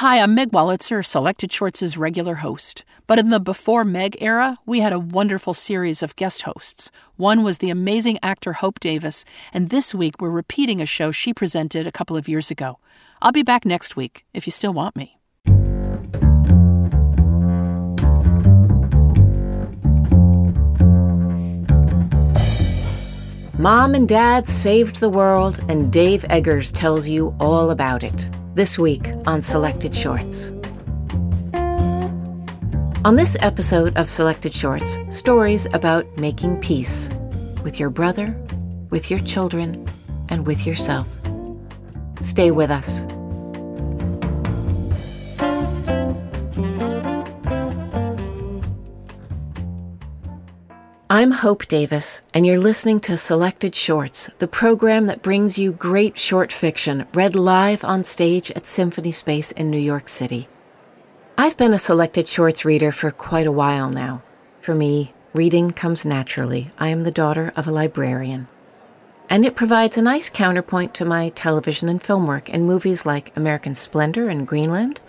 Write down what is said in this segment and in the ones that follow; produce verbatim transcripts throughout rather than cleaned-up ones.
Hi, I'm Meg Wolitzer, Selected Shorts' regular host. But in the Before Meg era, we had a wonderful series of guest hosts. One was the amazing actor Hope Davis, and this week we're repeating a show she presented a couple of years ago. I'll be back next week, if you still want me. Mom and Dad saved the world, and Dave Eggers tells you all about it. This week on Selected Shorts. On this episode of Selected Shorts, stories about making peace with your brother, with your children, and with yourself. Stay with us. I'm Hope Davis, and you're listening to Selected Shorts, the program that brings you great short fiction read live on stage at Symphony Space in New York City. I've been a Selected Shorts reader for quite a while now. For me, reading comes naturally. I am the daughter of a librarian. And it provides a nice counterpoint to my television and film work in movies like American Splendor and Greenland,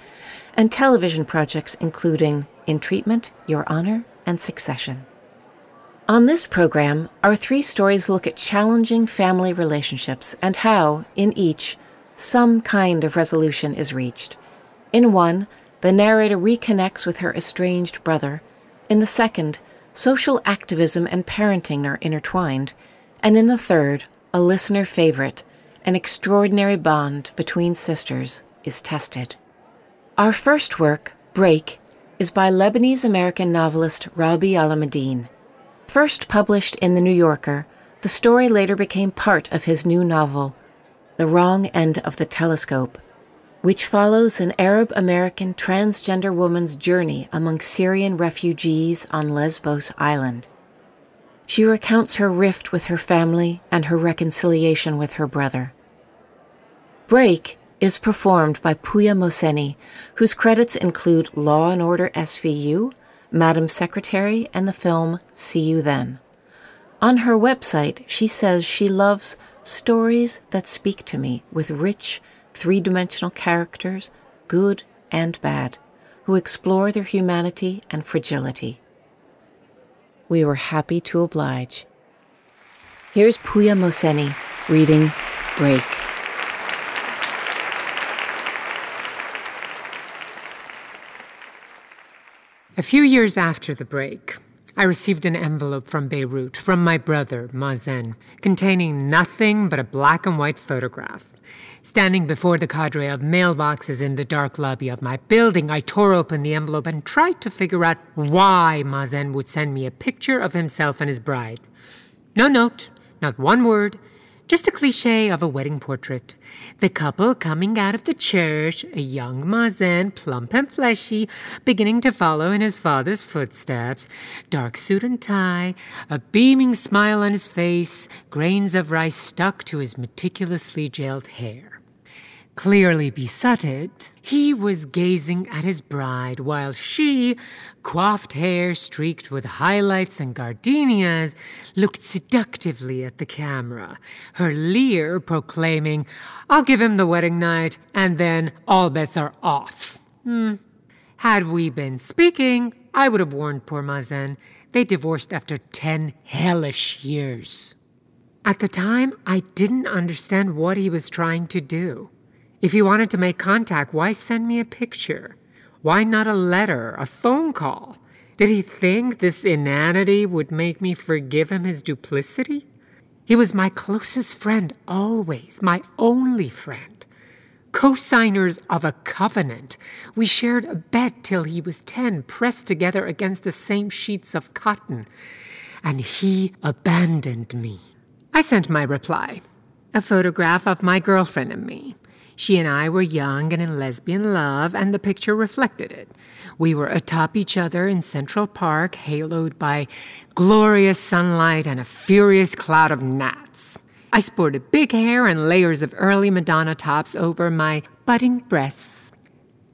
and television projects including In Treatment, Your Honor, and Succession. On this program, our three stories look at challenging family relationships and how, in each, some kind of resolution is reached. In one, the narrator reconnects with her estranged brother. In the second, social activism and parenting are intertwined. And in the third, a listener favorite, an extraordinary bond between sisters, is tested. Our first work, Break, is by Lebanese-American novelist Rabih Alameddine. First published in The New Yorker, the story later became part of his new novel, The Wrong End of the Telescope, which follows an Arab-American transgender woman's journey among Syrian refugees on Lesbos Island. She recounts her rift with her family and her reconciliation with her brother. Break is performed by Pooya Mohseni, whose credits include Law and Order S V U, Madam Secretary, and the film See You Then. On her website, she says she loves stories that speak to me with rich, three-dimensional characters, good and bad, who explore their humanity and fragility. We were happy to oblige. Here's Pooya Mohseni reading Break. A few years after the break, I received an envelope from Beirut from my brother, Mazen, containing nothing but a black and white photograph. Standing before the cadre of mailboxes in the dark lobby of my building, I tore open the envelope and tried to figure out why Mazen would send me a picture of himself and his bride. No note, not one word, just a cliché of a wedding portrait. The couple coming out of the church, a young Mazen, plump and fleshy, beginning to follow in his father's footsteps, dark suit and tie, a beaming smile on his face, grains of rice stuck to his meticulously gelled hair. Clearly besotted, he was gazing at his bride while she, coiffed hair streaked with highlights and gardenias, looked seductively at the camera, her leer proclaiming, "I'll give him the wedding night, and then all bets are off." Hmm. Had we been speaking, I would have warned poor Mazen. They divorced after ten hellish years. At the time, I didn't understand what he was trying to do. If he wanted to make contact, why send me a picture? Why not a letter, a phone call? Did he think this inanity would make me forgive him his duplicity? He was my closest friend always, my only friend. Co-signers of a covenant. We shared a bed till he was ten, pressed together against the same sheets of cotton. And he abandoned me. I sent my reply, a photograph of my girlfriend and me. She and I were young and in lesbian love, and the picture reflected it. We were atop each other in Central Park, haloed by glorious sunlight and a furious cloud of gnats. I sported big hair and layers of early Madonna tops over my budding breasts.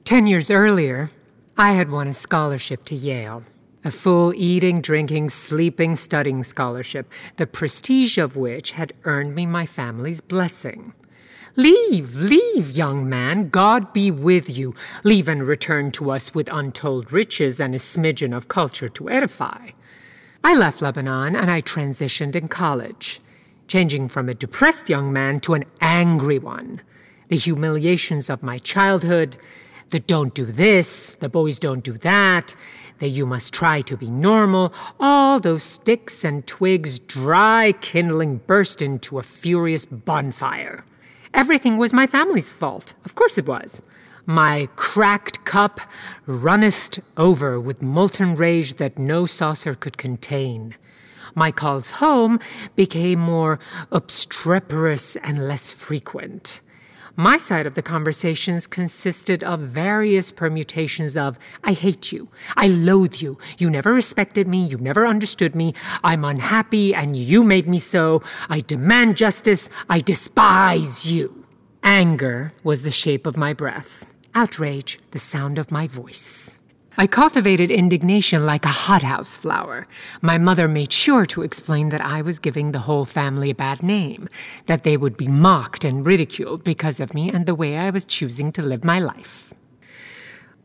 Ten years earlier, I had won a scholarship to Yale, a full eating, drinking, sleeping, studying scholarship, the prestige of which had earned me my family's blessing. Leave, leave, young man, God be with you. Leave and return to us with untold riches and a smidgen of culture to edify. I left Lebanon and I transitioned in college, changing from a depressed young man to an angry one. The humiliations of my childhood, the don't do this, the boys don't do that, the you must try to be normal, all those sticks and twigs, dry kindling, burst into a furious bonfire. Everything was my family's fault. Of course it was. My cracked cup runneth over with molten rage that no saucer could contain. My calls home became more obstreperous and less frequent. My side of the conversations consisted of various permutations of, I hate you, I loathe you, you never respected me, you never understood me, I'm unhappy and you made me so, I demand justice, I despise you. Anger was the shape of my breath, outrage the sound of my voice. I cultivated indignation like a hothouse flower. My mother made sure to explain that I was giving the whole family a bad name, that they would be mocked and ridiculed because of me and the way I was choosing to live my life.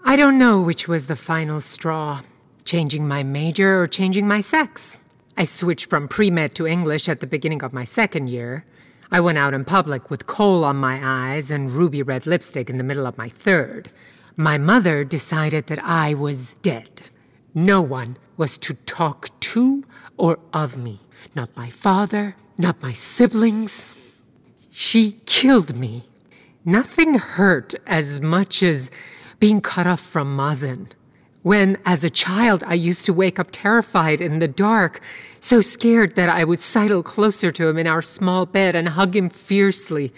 I don't know which was the final straw, changing my major or changing my sex. I switched from pre-med to English at the beginning of my second year. I went out in public with coal on my eyes and ruby red lipstick in the middle of my third. My mother decided that I was dead. No one was to talk to or of me. Not my father, not my siblings. She killed me. Nothing hurt as much as being cut off from Mazen. When, as a child, I used to wake up terrified in the dark, so scared that I would sidle closer to him in our small bed and hug him fiercely.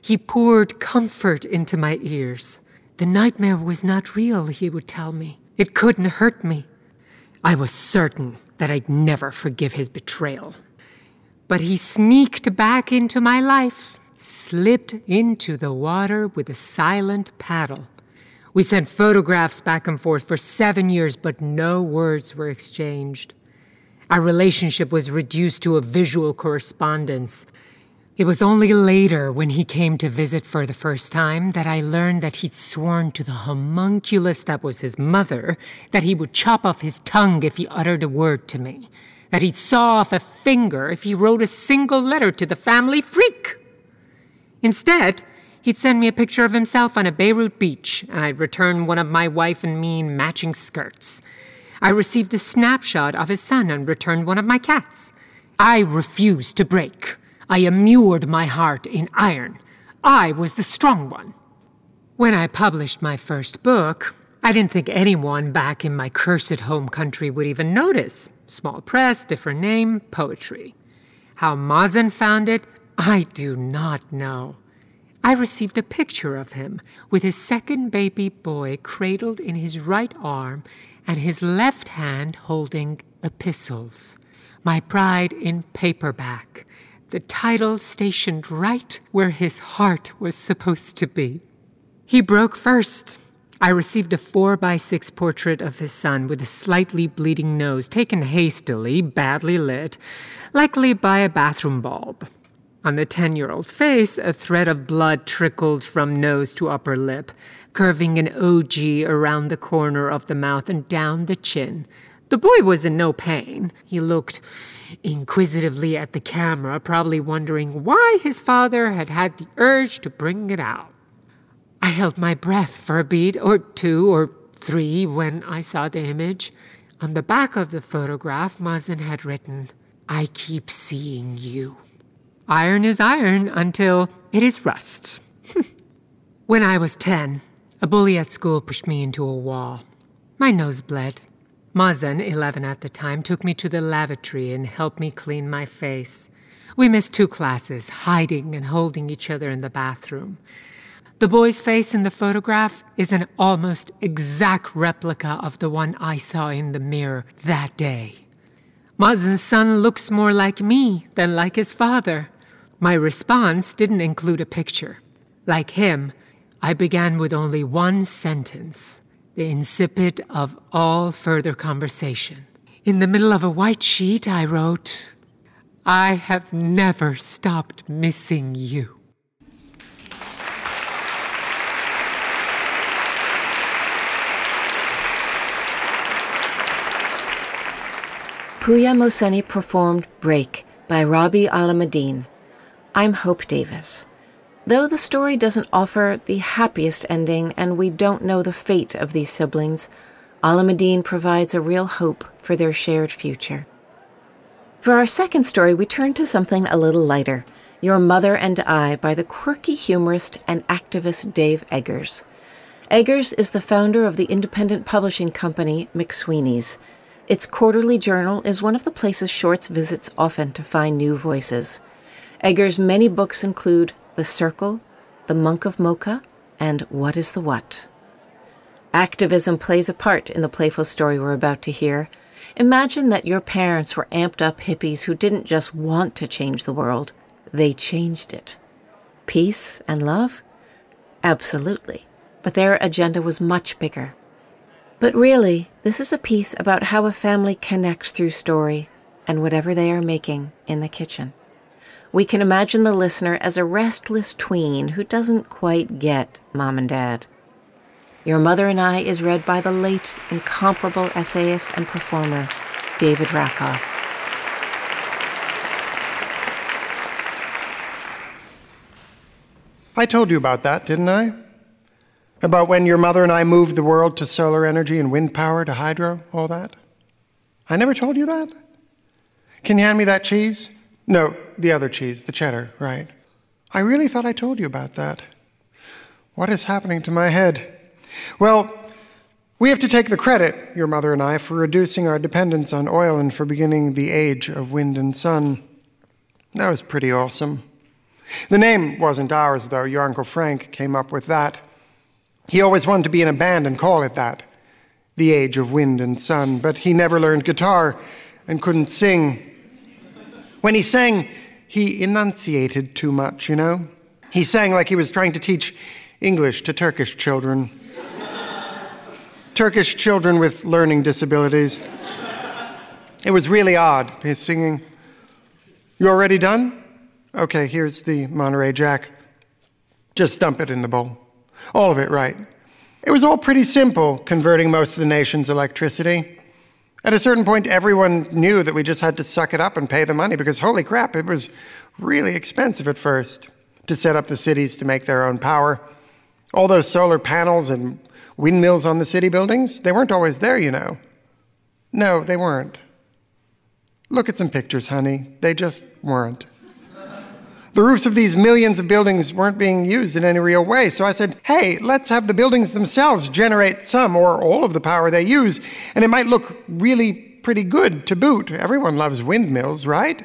He poured comfort into my ears. The nightmare was not real, he would tell me. It couldn't hurt me. I was certain that I'd never forgive his betrayal. But he sneaked back into my life, slipped into the water with a silent paddle. We sent photographs back and forth for seven years, but no words were exchanged. Our relationship was reduced to a visual correspondence. It was only later, when he came to visit for the first time, that I learned that he'd sworn to the homunculus that was his mother that he would chop off his tongue if he uttered a word to me, that he'd saw off a finger if he wrote a single letter to the family freak. Instead, he'd send me a picture of himself on a Beirut beach, and I'd return one of my wife and me in matching skirts. I received a snapshot of his son and returned one of my cats. I refused to break. I immured my heart in iron. I was the strong one. When I published my first book, I didn't think anyone back in my cursed home country would even notice. Small press, different name, poetry. How Mazen found it, I do not know. I received a picture of him with his second baby boy cradled in his right arm and his left hand holding epistles. My pride in paperback. The title stationed right where his heart was supposed to be. He broke first. I received a four by six portrait of his son with a slightly bleeding nose, taken hastily, badly lit, likely by a bathroom bulb. On the ten-year-old face, a thread of blood trickled from nose to upper lip, curving an O G around the corner of the mouth and down the chin. The boy was in no pain. He looked inquisitively at the camera, probably wondering why his father had had the urge to bring it out. I held my breath for a beat or two or three when I saw the image. On the back of the photograph, Mazen had written, "I keep seeing you." Iron is iron until it is rust. When I was ten, a bully at school pushed me into a wall. My nose bled. Mazen, eleven at the time, took me to the lavatory and helped me clean my face. We missed two classes, hiding and holding each other in the bathroom. The boy's face in the photograph is an almost exact replica of the one I saw in the mirror that day. Mazen's son looks more like me than like his father. My response didn't include a picture. Like him, I began with only one sentence. The incipit of all further conversation. In the middle of a white sheet, I wrote, "I have never stopped missing you." Pooya Mohseni performed Break by Rabih Alameddine. I'm Hope Davis. Though the story doesn't offer the happiest ending and we don't know the fate of these siblings, Alameddine provides a real hope for their shared future. For our second story, we turn to something a little lighter, Your Mother and I by the quirky humorist and activist Dave Eggers. Eggers is the founder of the independent publishing company McSweeney's. Its quarterly journal is one of the places Shorts visits often to find new voices. Eggers' many books include The Circle, The Monk of Mocha, and What is the What? Activism plays a part in the playful story we're about to hear. Imagine that your parents were amped-up hippies who didn't just want to change the world, they changed it. Peace and love? Absolutely. But their agenda was much bigger. But really, this is a piece about how a family connects through story and whatever they are making in the kitchen. We can imagine the listener as a restless tween who doesn't quite get Mom and Dad. Your Mother and I is read by the late, incomparable essayist and performer, David Rakoff. I told you about that, didn't I? About when your mother and I moved the world to solar energy and wind power to hydro, all that? I never told you that? Can you hand me that cheese? No, the other cheese, the cheddar, right. I really thought I told you about that. What is happening to my head? Well, we have to take the credit, your mother and I, for reducing our dependence on oil and for beginning the age of wind and sun. That was pretty awesome. The name wasn't ours, though. Your Uncle Frank came up with that. He always wanted to be in a band and call it that, the age of wind and sun, but he never learned guitar and couldn't sing. When he sang, he enunciated too much, you know? He sang like he was trying to teach English to Turkish children. Turkish children with learning disabilities. It was really odd, his singing. You already done? Okay, here's the Monterey Jack. Just dump it in the bowl. All of it, right. It was all pretty simple, converting most of the nation's electricity. At a certain point, everyone knew that we just had to suck it up and pay the money because, holy crap, it was really expensive at first to set up the cities to make their own power. All those solar panels and windmills on the city buildings, they weren't always there, you know. No, they weren't. Look at some pictures, honey. They just weren't. The roofs of these millions of buildings weren't being used in any real way, so I said, hey, let's have the buildings themselves generate some or all of the power they use, and it might look really pretty good to boot. Everyone loves windmills, right?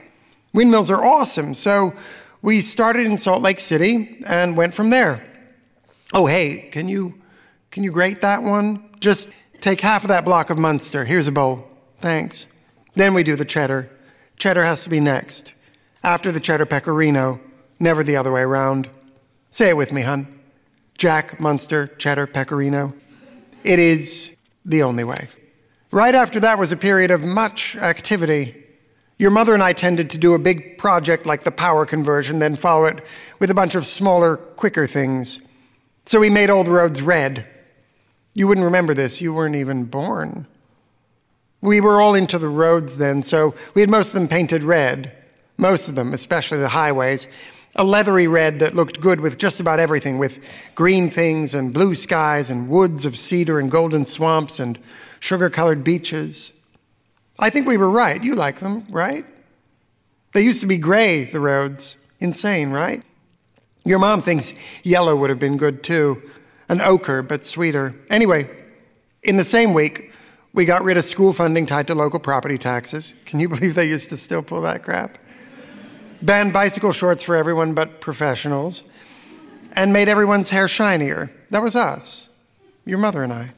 Windmills are awesome, so we started in Salt Lake City and went from there. Oh, hey, can you can you grate that one? Just take half of that block of Munster. Here's a bowl. Thanks. Then we do the cheddar. Cheddar has to be next. After the cheddar pecorino, never the other way around. Say it with me, hun. Jack, Munster, cheddar, pecorino. It is the only way. Right after that was a period of much activity. Your mother and I tended to do a big project like the power conversion, then follow it with a bunch of smaller, quicker things. So we made all the roads red. You wouldn't remember this. You weren't even born. We were all into the roads then, so we had most of them painted red. Most of them, especially the highways, a leathery red that looked good with just about everything, with green things and blue skies and woods of cedar and golden swamps and sugar-colored beaches. I think we were right. You like them, right? They used to be gray, the roads. Insane, right? Your mom thinks yellow would have been good too, an ochre, but sweeter. Anyway, in the same week, we got rid of school funding tied to local property taxes. Can you believe they used to still pull that crap? Banned bicycle shorts for everyone but professionals, and made everyone's hair shinier. That was us, your mother and I.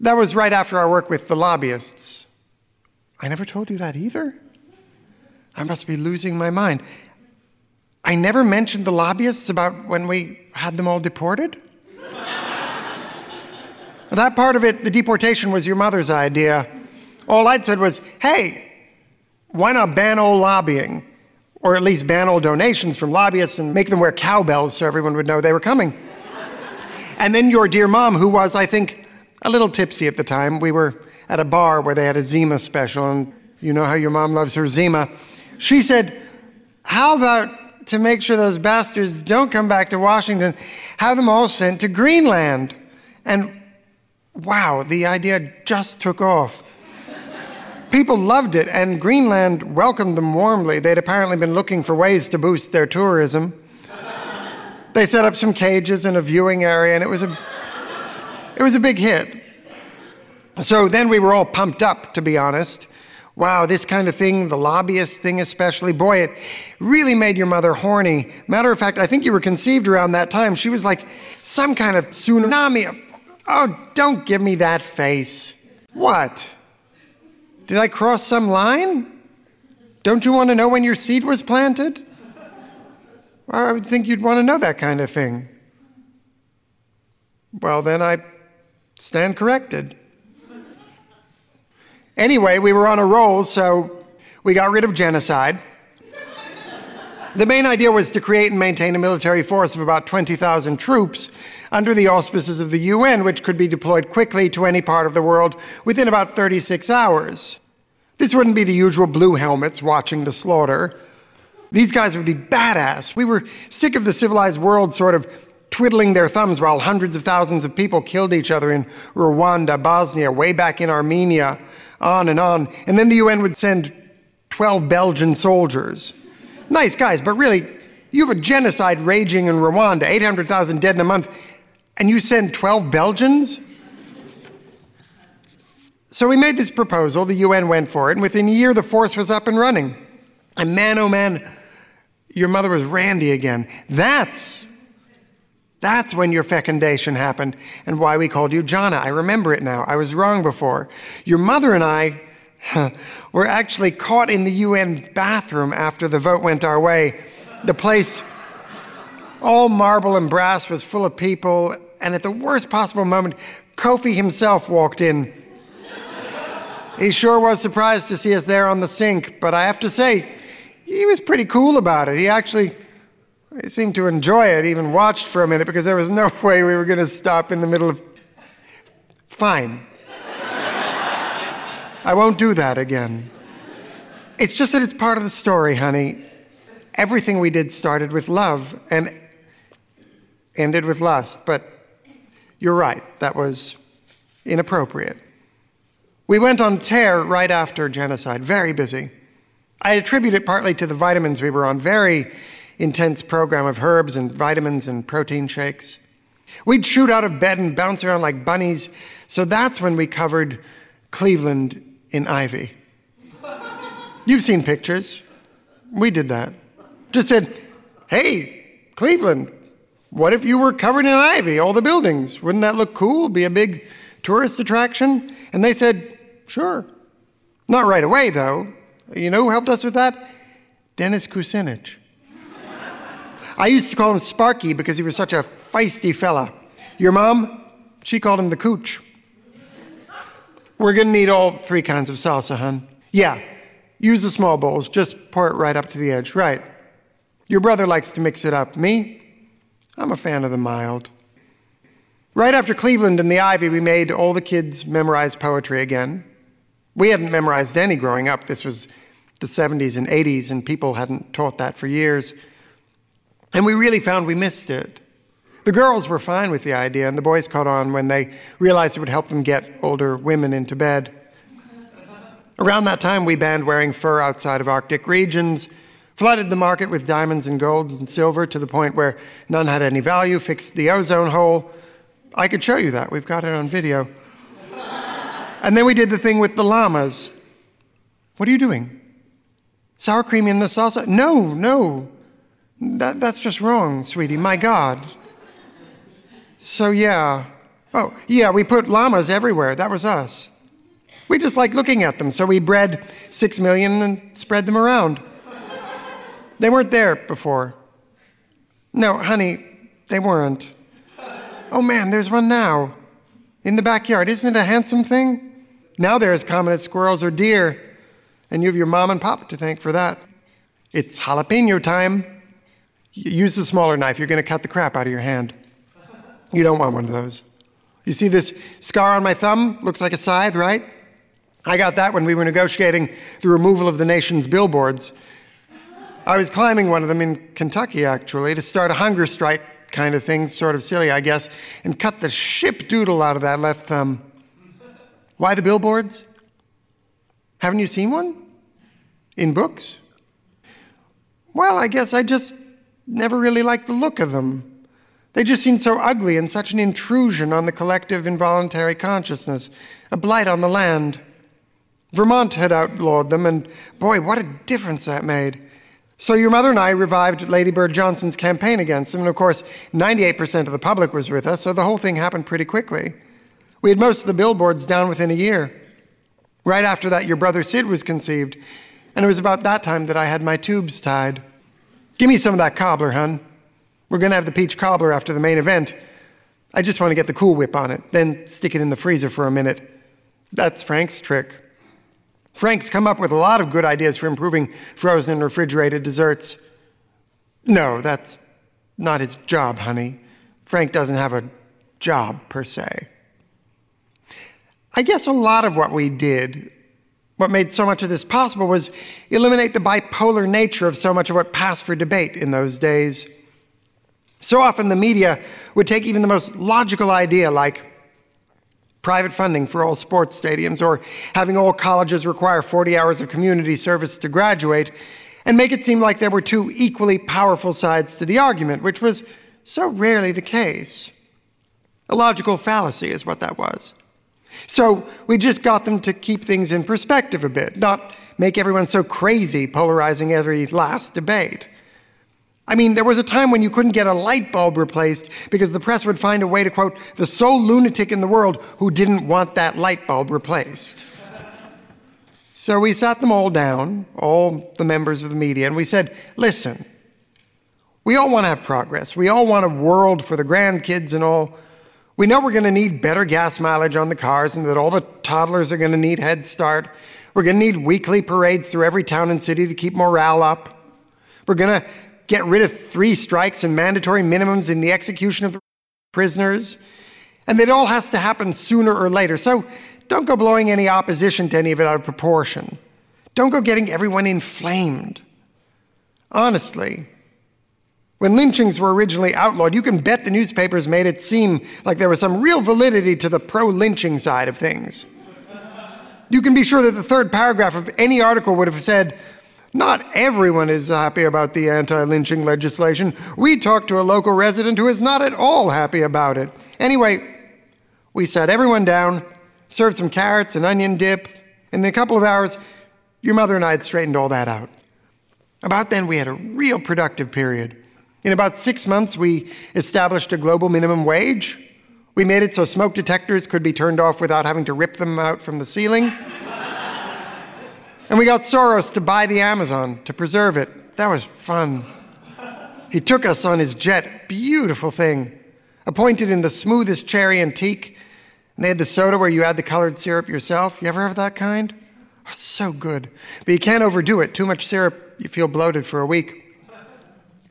That was right after our work with the lobbyists. I never told you that either. I must be losing my mind. I never mentioned the lobbyists about when we had them all deported. That part of it, the deportation, was your mother's idea. All I'd said was, hey, why not ban all lobbying? Or at least ban all donations from lobbyists and make them wear cowbells so everyone would know they were coming. And then your dear mom, who was, I think, a little tipsy at the time. We were at a bar where they had a Zima special, and You know how your mom loves her Zima. She said, how about, to make sure those bastards don't come back to Washington, have them all sent to Greenland? And wow, the idea just took off. People loved it, and Greenland welcomed them warmly. They'd apparently been looking for ways to boost their tourism. They set up some cages and a viewing area, and it was a, it was a big hit. So then we were all pumped up, to be honest. Wow, this kind of thing, the lobbyist thing especially, boy, it really made your mother horny. Matter of fact, I think you were conceived around that time. She was like some kind of tsunami of, oh, don't give me that face. What? Did I cross some line? Don't you want to know when your seed was planted? Well, I would think you'd want to know that kind of thing. Well, then I stand corrected. Anyway, we were on a roll, so we got rid of genocide. The main idea was to create and maintain a military force of about twenty thousand troops under the auspices of the U N, which could be deployed quickly to any part of the world within about thirty-six hours. This wouldn't be the usual blue helmets watching the slaughter. These guys would be badass. We were sick of the civilized world sort of twiddling their thumbs while hundreds of thousands of people killed each other in Rwanda, Bosnia, way back in Armenia, on and on. And then the U N would send twelve Belgian soldiers. Nice guys, but really, you have a genocide raging in Rwanda, eight hundred thousand dead in a month, and you send twelve Belgians? So we made this proposal, the U N went for it, and within a year, the force was up and running. And man, oh man, your mother was Randy again. That's... That's when your fecundation happened and why we called you Jonna. I remember it now. I was wrong before. Your mother and I were actually caught in the U N bathroom after the vote went our way. The place, all marble and brass, was full of people. And at the worst possible moment, Kofi himself walked in. He sure was surprised to see us there on the sink. But I have to say, he was pretty cool about it. He actually... I seemed to enjoy it, even watched for a minute, because there was no way we were going to stop in the middle of... Fine. I won't do that again. It's just that it's part of the story, honey. Everything we did started with love and ended with lust, but you're right, that was inappropriate. We went on tear right after genocide, very busy. I attribute it partly to the vitamins we were on, very... intense program of herbs and vitamins and protein shakes. We'd shoot out of bed and bounce around like bunnies. So that's when we covered Cleveland in ivy. You've seen pictures. We did that. Just said, hey, Cleveland, what if you were covered in ivy, all the buildings? Wouldn't that look cool? Be a big tourist attraction? And they said, sure. Not right away, though. You know who helped us with that? Dennis Kucinich. I used to call him Sparky because he was such a feisty fella. Your mom, she called him the Cooch. We're going to need all three kinds of salsa, hun. Yeah, use the small bowls. Just pour it right up to the edge. Right. Your brother likes to mix it up. Me? I'm a fan of the mild. Right after Cleveland and the ivy, we made all the kids memorize poetry again. We hadn't memorized any growing up. This was the seventies and eighties, and people hadn't taught that for years. And we really found we missed it. The girls were fine with the idea, and the boys caught on when they realized it would help them get older women into bed. Around that time, we banned wearing fur outside of Arctic regions, flooded the market with diamonds and golds and silver to the point where none had any value, fixed the ozone hole. I could show you that. We've got it on video. And then we did the thing with the llamas. What are you doing? Sour cream in the salsa? No, no. That, that's just wrong, sweetie. My God. So, yeah. Oh, yeah, we put llamas everywhere. That was us. We just like looking at them, so we bred six million and spread them around. They weren't there before. No, honey, they weren't. Oh, man, there's one now. In the backyard. Isn't it a handsome thing? Now they're as common as squirrels or deer. And you have your mom and pop to thank for that. It's jalapeno time. Use the smaller knife. You're going to cut the crap out of your hand. You don't want one of those. You see this scar on my thumb? Looks like a scythe, right? I got that when we were negotiating the removal of the nation's billboards. I was climbing one of them in Kentucky, actually, to start a hunger strike kind of thing, sort of silly, I guess, and cut the ship doodle out of that left thumb. Why the billboards? Haven't you seen one? In books? Well, I guess I just never really liked the look of them. They just seemed so ugly and such an intrusion on the collective involuntary consciousness, a blight on the land. Vermont had outlawed them, and boy, what a difference that made. So your mother and I revived Lady Bird Johnson's campaign against them, and of course, ninety-eight percent of the public was with us, so the whole thing happened pretty quickly. We had most of the billboards down within a year. Right after that, your brother Sid was conceived, and it was about that time that I had my tubes tied. Give me some of that cobbler, hun. We're gonna have the peach cobbler after the main event. I just want to get the Cool Whip on it, then stick it in the freezer for a minute. That's Frank's trick. Frank's come up with a lot of good ideas for improving frozen and refrigerated desserts. No, that's not his job, honey. Frank doesn't have a job, per se. I guess a lot of what we did, what made so much of this possible, was eliminate the bipolar nature of so much of what passed for debate in those days. So often the media would take even the most logical idea, like private funding for all sports stadiums or having all colleges require forty hours of community service to graduate, and make it seem like there were two equally powerful sides to the argument, which was so rarely the case. A logical fallacy is what that was. So we just got them to keep things in perspective a bit, not make everyone so crazy polarizing every last debate. I mean, there was a time when you couldn't get a light bulb replaced because the press would find a way to quote the sole lunatic in the world who didn't want that light bulb replaced. So we sat them all down, all the members of the media, and we said, listen, we all want to have progress. We all want a world for the grandkids and all. We know we're going to need better gas mileage on the cars and that all the toddlers are going to need Head Start. We're going to need weekly parades through every town and city to keep morale up. We're going to get rid of three strikes and mandatory minimums in the execution of the prisoners. And it all has to happen sooner or later. So don't go blowing any opposition to any of it out of proportion. Don't go getting everyone inflamed. Honestly, when lynchings were originally outlawed, you can bet the newspapers made it seem like there was some real validity to the pro-lynching side of things. You can be sure that the third paragraph of any article would have said, not everyone is happy about the anti-lynching legislation. We talked to a local resident who is not at all happy about it. Anyway, we sat everyone down, served some carrots and onion dip, and in a couple of hours, your mother and I had straightened all that out. About then, we had a real productive period. In about six months, we established a global minimum wage. We made it so smoke detectors could be turned off without having to rip them out from the ceiling. And we got Soros to buy the Amazon to preserve it. That was fun. He took us on his jet, beautiful thing, appointed in the smoothest cherry and teak. And they had the soda where you add the colored syrup yourself. You ever have that kind? Oh, so good. But you can't overdo it. Too much syrup, you feel bloated for a week.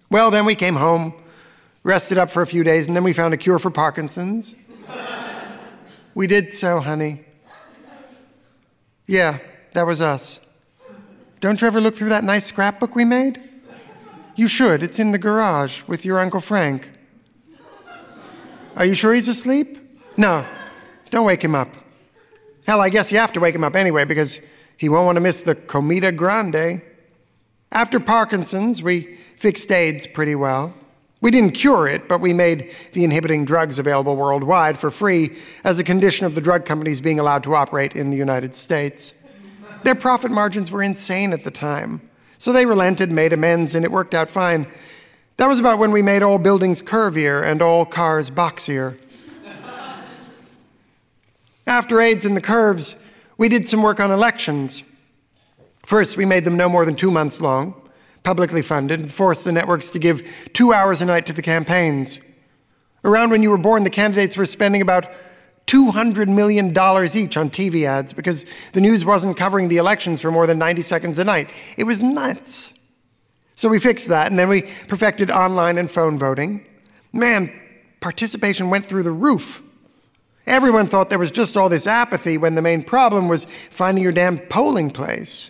Well, then we came home, rested up for a few days, and then we found a cure for Parkinson's. We did so, honey. Yeah, that was us. Don't you ever look through that nice scrapbook we made? You should. It's in the garage with your Uncle Frank. Are you sure he's asleep? No. Don't wake him up. Hell, I guess you have to wake him up anyway because he won't want to miss the comida grande. After Parkinson's, we fixed AIDS pretty well. We didn't cure it, but we made the inhibiting drugs available worldwide for free as a condition of the drug companies being allowed to operate in the United States. Their profit margins were insane at the time. So they relented, made amends, and it worked out fine. That was about when we made all buildings curvier and all cars boxier. After AIDS and the curves, we did some work on elections. First, we made them no more than two months long, publicly funded, and forced the networks to give two hours a night to the campaigns. Around when you were born, the candidates were spending about two hundred million dollars each on T V ads because the news wasn't covering the elections for more than ninety seconds a night. It was nuts. So we fixed that, and then we perfected online and phone voting. Man, participation went through the roof. Everyone thought there was just all this apathy when the main problem was finding your damn polling place.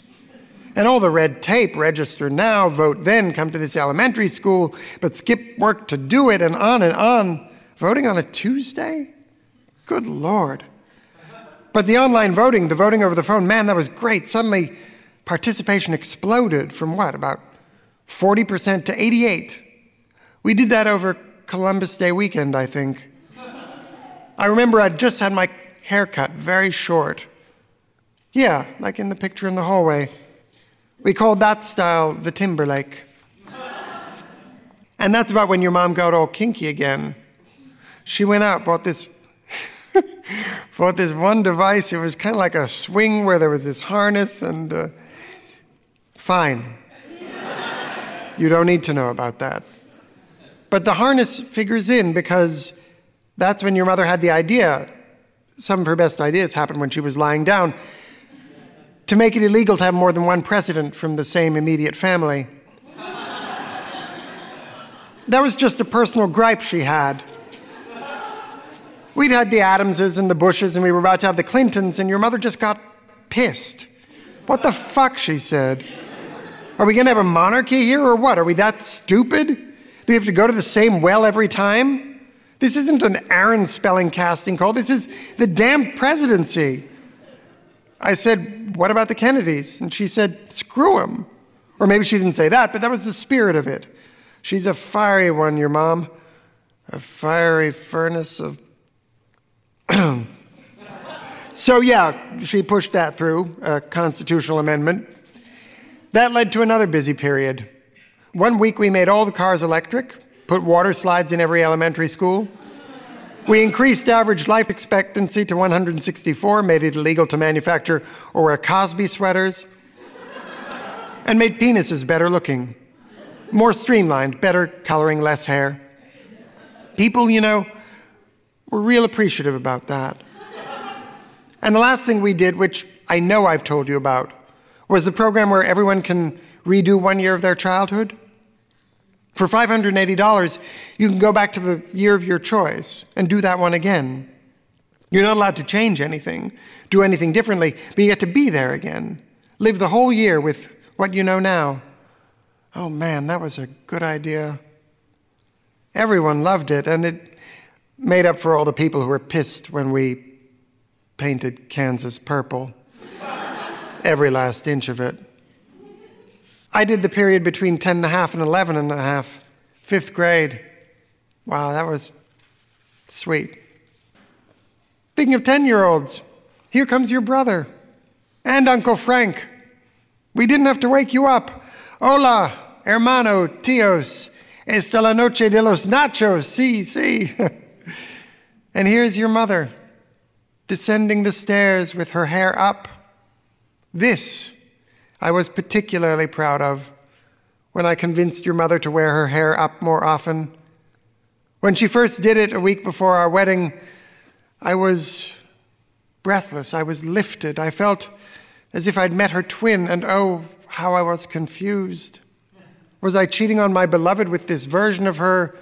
And all the red tape, register now, vote then, come to this elementary school, but skip work to do it, and on and on. Voting on a Tuesday? Good Lord. But the online voting, the voting over the phone, man, that was great. Suddenly, participation exploded from what, about forty percent to eighty-eight. We did that over Columbus Day weekend, I think. I remember I'd just had my hair cut very short. Yeah, like in the picture in the hallway. We called that style the Timberlake. And that's about when your mom got all kinky again. She went out, bought this, bought this one device. It was kind of like a swing where there was this harness and uh, fine. You don't need to know about that. But the harness figures in because that's when your mother had the idea. Some of her best ideas happened when she was lying down. To make it illegal to have more than one president from the same immediate family. That was just a personal gripe she had. We'd had the Adamses and the Bushes, and we were about to have the Clintons, and your mother just got pissed. What the fuck, she said. Are we gonna have a monarchy here or what? Are we that stupid? Do we have to go to the same well every time? This isn't an Aaron spelling casting call. This is the damn presidency. I said, what about the Kennedys? And she said, screw them. Or maybe she didn't say that, but that was the spirit of it. She's a fiery one, your mom. A fiery furnace of... So yeah, she pushed that through, a constitutional amendment. That led to another busy period. One week we made all the cars electric, put water slides in every elementary school. We increased average life expectancy to one hundred sixty-four, made it illegal to manufacture or wear Cosby sweaters, and made penises better looking, more streamlined, better coloring, less hair. People, you know, were real appreciative about that. And the last thing we did, which I know I've told you about, was the program where everyone can redo one year of their childhood. For five hundred eighty dollars, you can go back to the year of your choice and do that one again. You're not allowed to change anything, do anything differently, but you get to be there again. Live the whole year with what you know now. Oh man, that was a good idea. Everyone loved it, and it made up for all the people who were pissed when we painted Kansas purple. Every last inch of it. I did the period between ten and a half and eleven and a half, fifth grade. Wow, that was sweet. Speaking of ten-year-olds, here comes your brother and Uncle Frank. We didn't have to wake you up. Hola, hermano, tíos. Esta la noche de los nachos. Sí, sí. And here's your mother, descending the stairs with her hair up. This I was particularly proud of when I convinced your mother to wear her hair up more often. When she first did it a week before our wedding, I was breathless, I was lifted. I felt as if I'd met her twin, and oh, how I was confused. Was I cheating on my beloved with this version of her,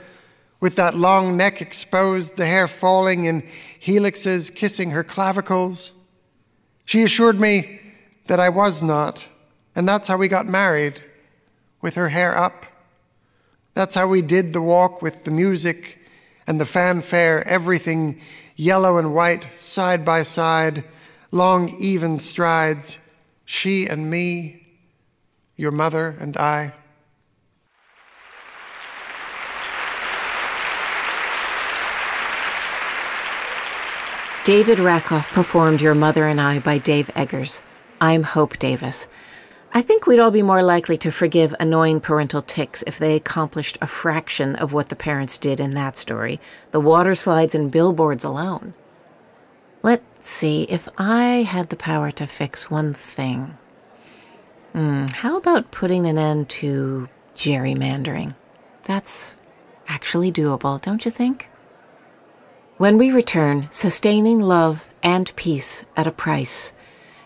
with that long neck exposed, the hair falling in helixes, kissing her clavicles? She assured me that I was not. And that's how we got married, with her hair up. That's how we did the walk with the music and the fanfare, everything yellow and white, side by side, long, even strides, she and me, your mother and I. David Rakoff performed Your Mother and I by Dave Eggers. I'm Hope Davis. I think we'd all be more likely to forgive annoying parental tics if they accomplished a fraction of what the parents did in that story, the water slides and billboards alone. Let's see, if I had the power to fix one thing, mm, how about putting an end to gerrymandering? That's actually doable, don't you think? When we return, sustaining love and peace at a price.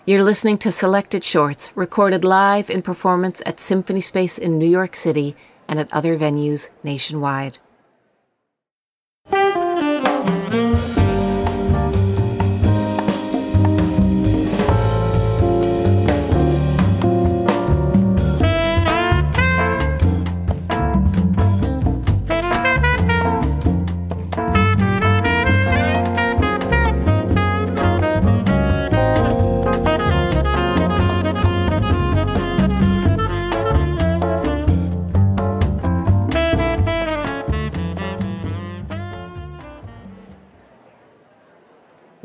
You're listening to Selected Shorts, recorded live in performance at Symphony Space in New York City and at other venues nationwide.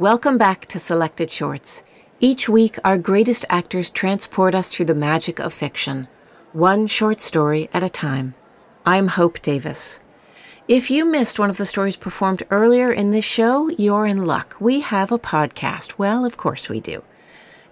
Welcome back to Selected Shorts. Each week, our greatest actors transport us through the magic of fiction, one short story at a time. I'm Hope Davis. If you missed one of the stories performed earlier in this show, you're in luck. We have a podcast. Well, of course we do.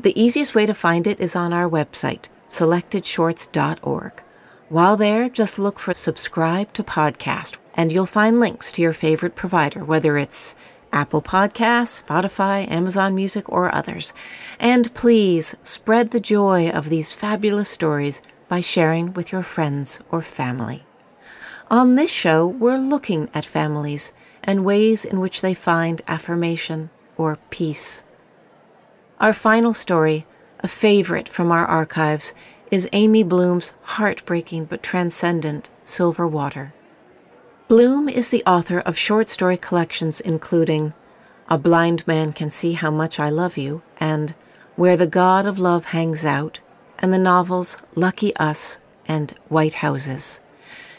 The easiest way to find it is on our website, selected shorts dot org. While there, just look for Subscribe to Podcast, and you'll find links to your favorite provider, whether it's Apple Podcasts, Spotify, Amazon Music, or others. And please spread the joy of these fabulous stories by sharing with your friends or family. On this show, we're looking at families and ways in which they find affirmation or peace. Our final story, a favorite from our archives, is Amy Bloom's heartbreaking but transcendent Silver Water. Bloom is the author of short story collections including A Blind Man Can See How Much I Love You and Where the God of Love Hangs Out, and the novels Lucky Us and White Houses.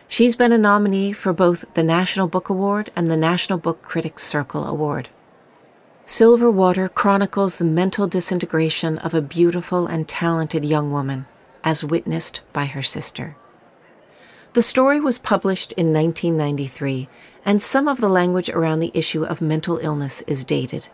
She's been a nominee for both the National Book Award and the National Book Critics Circle Award. Silver Water chronicles the mental disintegration of a beautiful and talented young woman, as witnessed by her sister. The story was published in nineteen ninety-three, and some of the language around the issue of mental illness is dated.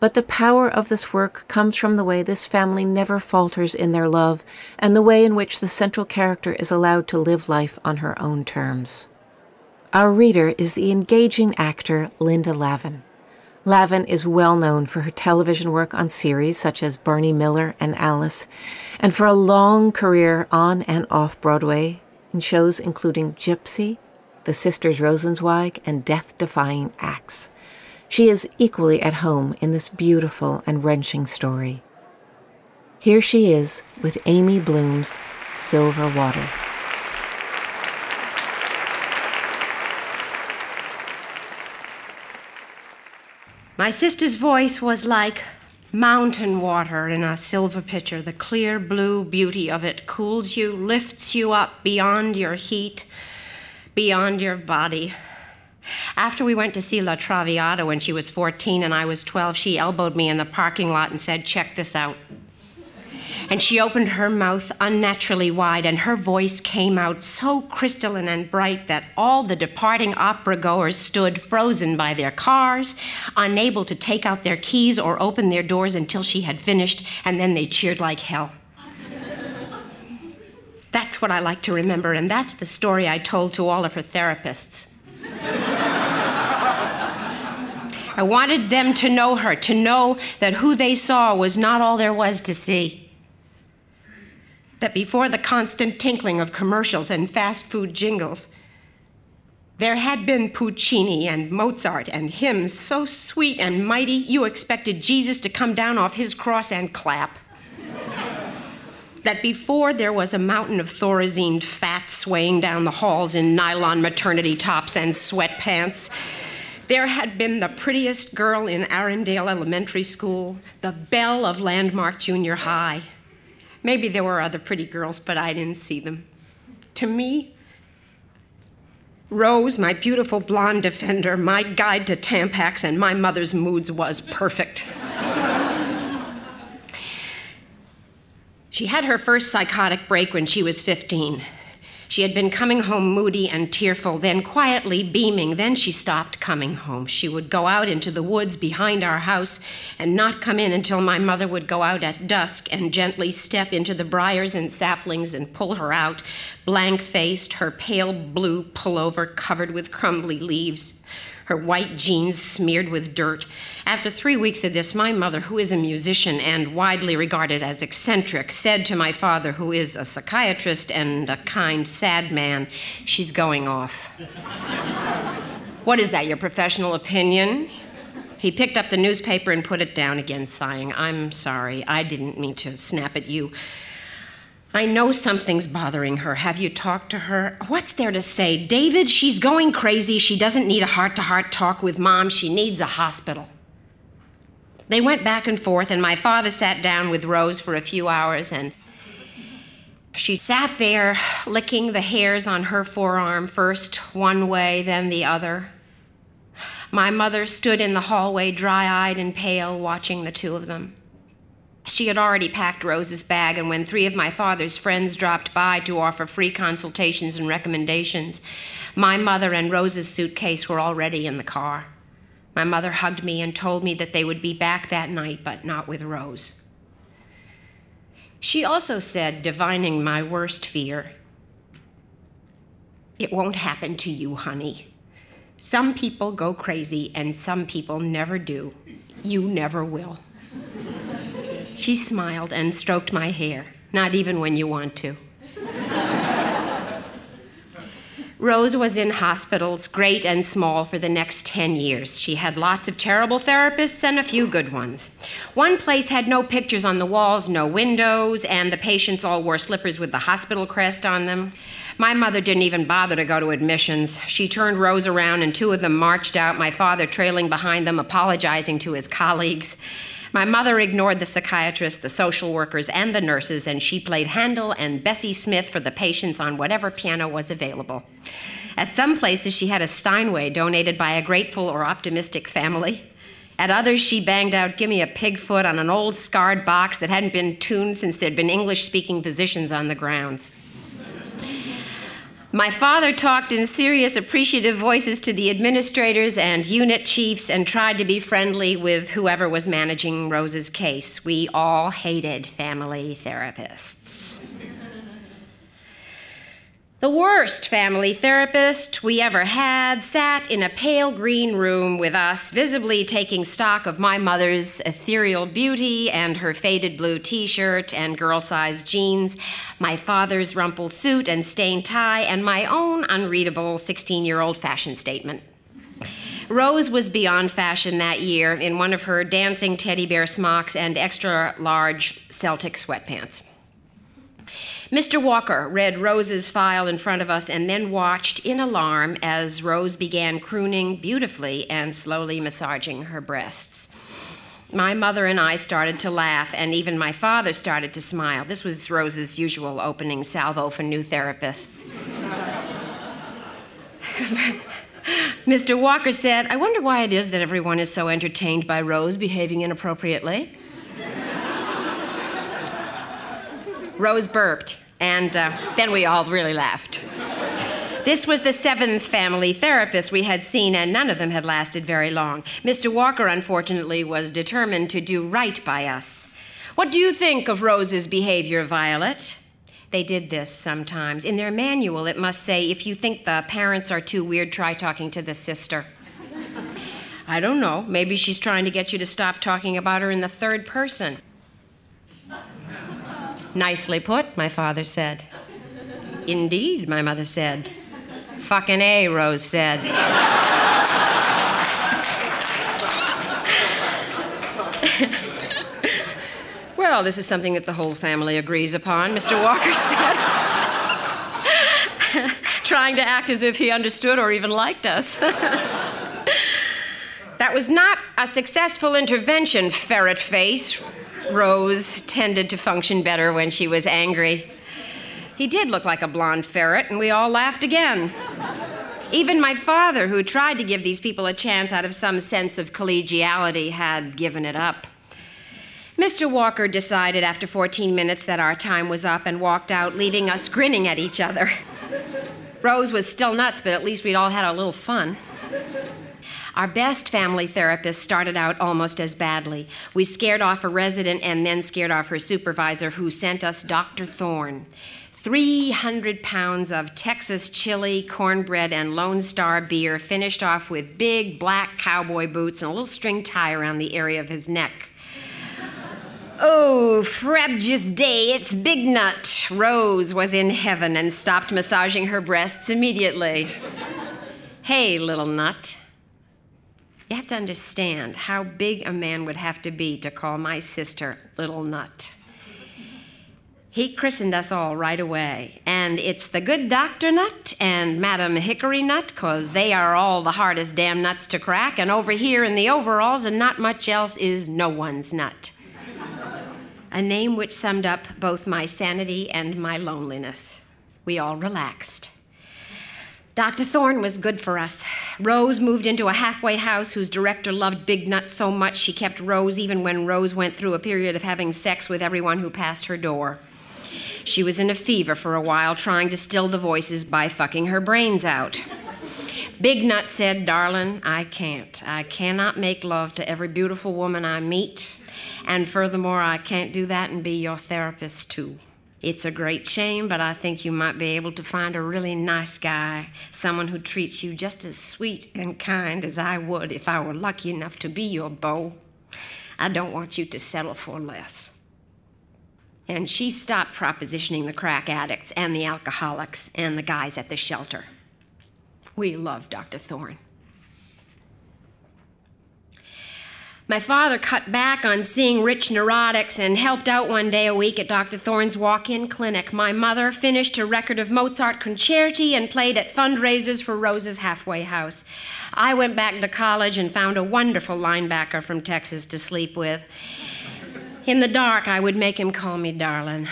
But the power of this work comes from the way this family never falters in their love, and the way in which the central character is allowed to live life on her own terms. Our reader is the engaging actor Linda Lavin. Lavin is well known for her television work on series such as Barney Miller and Alice, and for a long career on and off Broadway, in shows including Gypsy, The Sisters Rosenzweig, and Death-Defying Acts. She is equally at home in this beautiful and wrenching story. Here she is with Amy Bloom's Silver Water. My sister's voice was like mountain water in a silver pitcher. The clear blue beauty of it cools you, lifts you up beyond your heat, beyond your body. After we went to see La Traviata when she was fourteen and I was twelve, she elbowed me in the parking lot and said, "Check this out." And she opened her mouth unnaturally wide, and her voice came out so crystalline and bright that all the departing opera-goers stood frozen by their cars, unable to take out their keys or open their doors until she had finished, and then they cheered like hell. That's what I like to remember, and that's the story I told to all of her therapists. I wanted them to know her, to know that who they saw was not all there was to see. That before the constant tinkling of commercials and fast food jingles, there had been Puccini and Mozart and hymns so sweet and mighty you expected Jesus to come down off his cross and clap. That before there was a mountain of thorazined fat swaying down the halls in nylon maternity tops and sweatpants, there had been the prettiest girl in Arundel Elementary School, the belle of Landmark Junior High. Maybe there were other pretty girls, but I didn't see them. To me, Rose, my beautiful blonde defender, my guide to Tampax and my mother's moods, was perfect. She had her first psychotic break when she was fifteen. She had been coming home moody and tearful, then quietly beaming. Then she stopped coming home. She would go out into the woods behind our house and not come in until my mother would go out at dusk and gently step into the briars and saplings and pull her out, blank-faced, her pale blue pullover covered with crumbly leaves, her white jeans smeared with dirt. After three weeks of this, my mother, who is a musician and widely regarded as eccentric, said to my father, who is a psychiatrist and a kind, sad man, "She's going off." "What is that, your professional opinion?" He picked up the newspaper and put it down again, sighing, "I'm sorry, I didn't mean to snap at you. I know something's bothering her. Have you talked to her?" "What's there to say? David, she's going crazy. She doesn't need a heart-to-heart talk with Mom. She needs a hospital." They went back and forth, and my father sat down with Rose for a few hours, and she sat there licking the hairs on her forearm, first one way, then the other. My mother stood in the hallway, dry-eyed and pale, watching the two of them. She had already packed Rose's bag, and when three of my father's friends dropped by to offer free consultations and recommendations, my mother and Rose's suitcase were already in the car. My mother hugged me and told me that they would be back that night, but not with Rose. She also said, divining my worst fear, "It won't happen to you, honey. Some people go crazy, and some people never do. You never will." She smiled and stroked my hair, not even when you want to. Rose was in hospitals, great and small, for the next ten years. She had lots of terrible therapists and a few good ones. One place had no pictures on the walls, no windows, and the patients all wore slippers with the hospital crest on them. My mother didn't even bother to go to admissions. She turned Rose around, and two of them marched out, my father trailing behind them, apologizing to his colleagues. My mother ignored the psychiatrists, the social workers, and the nurses, and she played Handel and Bessie Smith for the patients on whatever piano was available. At some places, she had a Steinway donated by a grateful or optimistic family. At others, she banged out, "Give me a pig foot," on an old scarred box that hadn't been tuned since there'd been English-speaking physicians on the grounds. My father talked in serious, appreciative voices to the administrators and unit chiefs and tried to be friendly with whoever was managing Rose's case. We all hated family therapists. The worst family therapist we ever had sat in a pale green room with us, visibly taking stock of my mother's ethereal beauty and her faded blue t-shirt and girl-sized jeans, my father's rumpled suit and stained tie, and my own unreadable sixteen-year-old fashion statement. Rose was beyond fashion that year in one of her dancing teddy bear smocks and extra-large Celtic sweatpants. Mister Walker read Rose's file in front of us and then watched in alarm as Rose began crooning beautifully and slowly massaging her breasts. My mother and I started to laugh, and even my father started to smile. This was Rose's usual opening salvo for new therapists. Mister Walker said, "I wonder why it is that everyone is so entertained by Rose behaving inappropriately." Rose burped, and uh, then we all really laughed. This was the seventh family therapist we had seen, and none of them had lasted very long. Mister Walker, unfortunately, was determined to do right by us. "What do you think of Rose's behavior, Violet?" They did this sometimes. In their manual, it must say, "If you think the parents are too weird, try talking to the sister." I don't know. Maybe she's trying to get you to stop talking about her in the third person. "Nicely put," my father said. "Indeed," my mother said. "Fucking A," Rose said. "Well, this is something that the whole family agrees upon," Mister Walker said, trying to act as if he understood or even liked us. "That was not a successful intervention, ferret face." Rose tended to function better when she was angry. He did look like a blonde ferret, and we all laughed again. Even my father, who tried to give these people a chance out of some sense of collegiality, had given it up. Mister Walker decided after fourteen minutes that our time was up and walked out, leaving us grinning at each other. Rose was still nuts, but at least we'd all had a little fun. Our best family therapist started out almost as badly. We scared off a resident and then scared off her supervisor, who sent us Doctor Thorne. three hundred pounds of Texas chili, cornbread, and Lone Star beer, finished off with big black cowboy boots and a little string tie around the area of his neck. "Oh, frabjous day, it's Big Nut." Rose was in heaven and stopped massaging her breasts immediately. "Hey, little nut." You have to understand how big a man would have to be to call my sister Little Nut. He christened us all right away, and it's the good Doctor Nut and Madam Hickory Nut, because they are all the hardest damn nuts to crack, and over here in the overalls and not much else is no one's nut. A name which summed up both my sanity and my loneliness. We all relaxed. Doctor Thorne was good for us. Rose moved into a halfway house whose director loved Big Nut so much she kept Rose even when Rose went through a period of having sex with everyone who passed her door. She was in a fever for a while, trying to still the voices by fucking her brains out. Big Nut said, "Darling, I can't. I cannot make love to every beautiful woman I meet. And furthermore, I can't do that and be your therapist, too. It's a great shame, but I think you might be able to find a really nice guy, someone who treats you just as sweet and kind as I would if I were lucky enough to be your beau. I don't want you to settle for less." And she stopped propositioning the crack addicts and the alcoholics and the guys at the shelter. We love Doctor Thorne. My father cut back on seeing rich neurotics and helped out one day a week at Doctor Thorne's walk-in clinic. My mother finished a record of Mozart concerti and played at fundraisers for Rose's halfway house. I went back to college and found a wonderful linebacker from Texas to sleep with. In the dark, I would make him call me darling.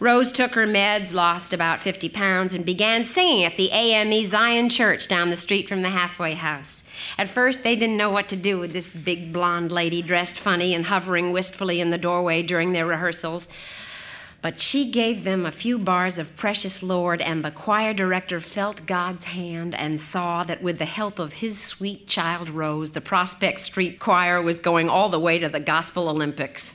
Rose took her meds, lost about fifty pounds, and began singing at the A M E Zion Church down the street from the halfway house. At first, they didn't know what to do with this big blonde lady dressed funny and hovering wistfully in the doorway during their rehearsals. But she gave them a few bars of Precious Lord, and the choir director felt God's hand and saw that with the help of his sweet child Rose, the Prospect Street Choir was going all the way to the Gospel Olympics.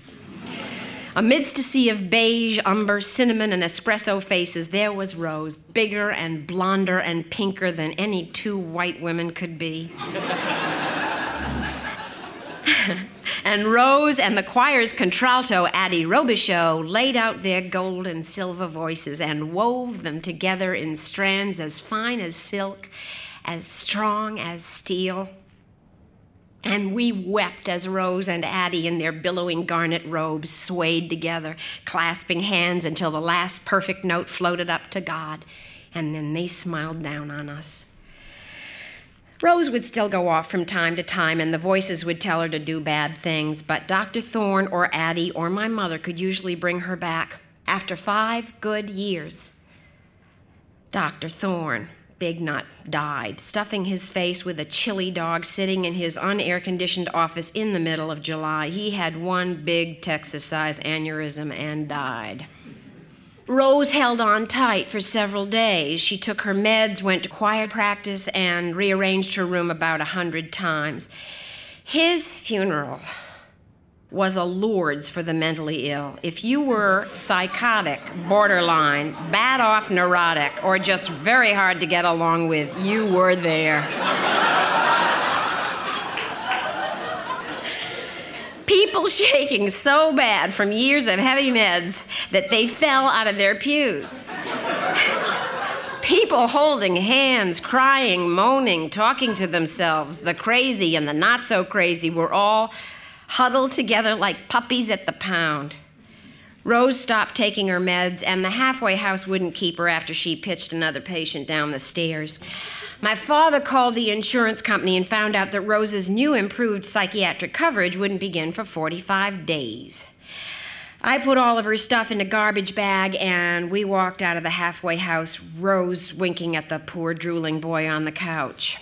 Amidst a sea of beige, umber, cinnamon, and espresso faces, there was Rose, bigger and blonder and pinker than any two white women could be. And Rose and the choir's contralto, Addie Robichaux, laid out their gold and silver voices and wove them together in strands as fine as silk, as strong as steel. And we wept as Rose and Addie in their billowing garnet robes swayed together, clasping hands until the last perfect note floated up to God, and then they smiled down on us. Rose would still go off from time to time, and the voices would tell her to do bad things, but Doctor Thorne or Addie or my mother could usually bring her back. After five good years, Doctor Thorne, Big Nut, died, stuffing his face with a chili dog sitting in his unair-conditioned office in the middle of July. He had one big Texas-sized aneurysm and died. Rose held on tight for several days. She took her meds, went to choir practice, and rearranged her room about a hundred times. His funeral was a Lourdes for the mentally ill. If you were psychotic, borderline, bad off neurotic, or just very hard to get along with, you were there. People shaking so bad from years of heavy meds that they fell out of their pews. People holding hands, crying, moaning, talking to themselves. The crazy and the not so crazy were all huddled together like puppies at the pound. Rose stopped taking her meds, and the halfway house wouldn't keep her after she pitched another patient down the stairs. My father called the insurance company and found out that Rose's new improved psychiatric coverage wouldn't begin for forty-five days. I put all of her stuff in a garbage bag, and we walked out of the halfway house, Rose winking at the poor drooling boy on the couch.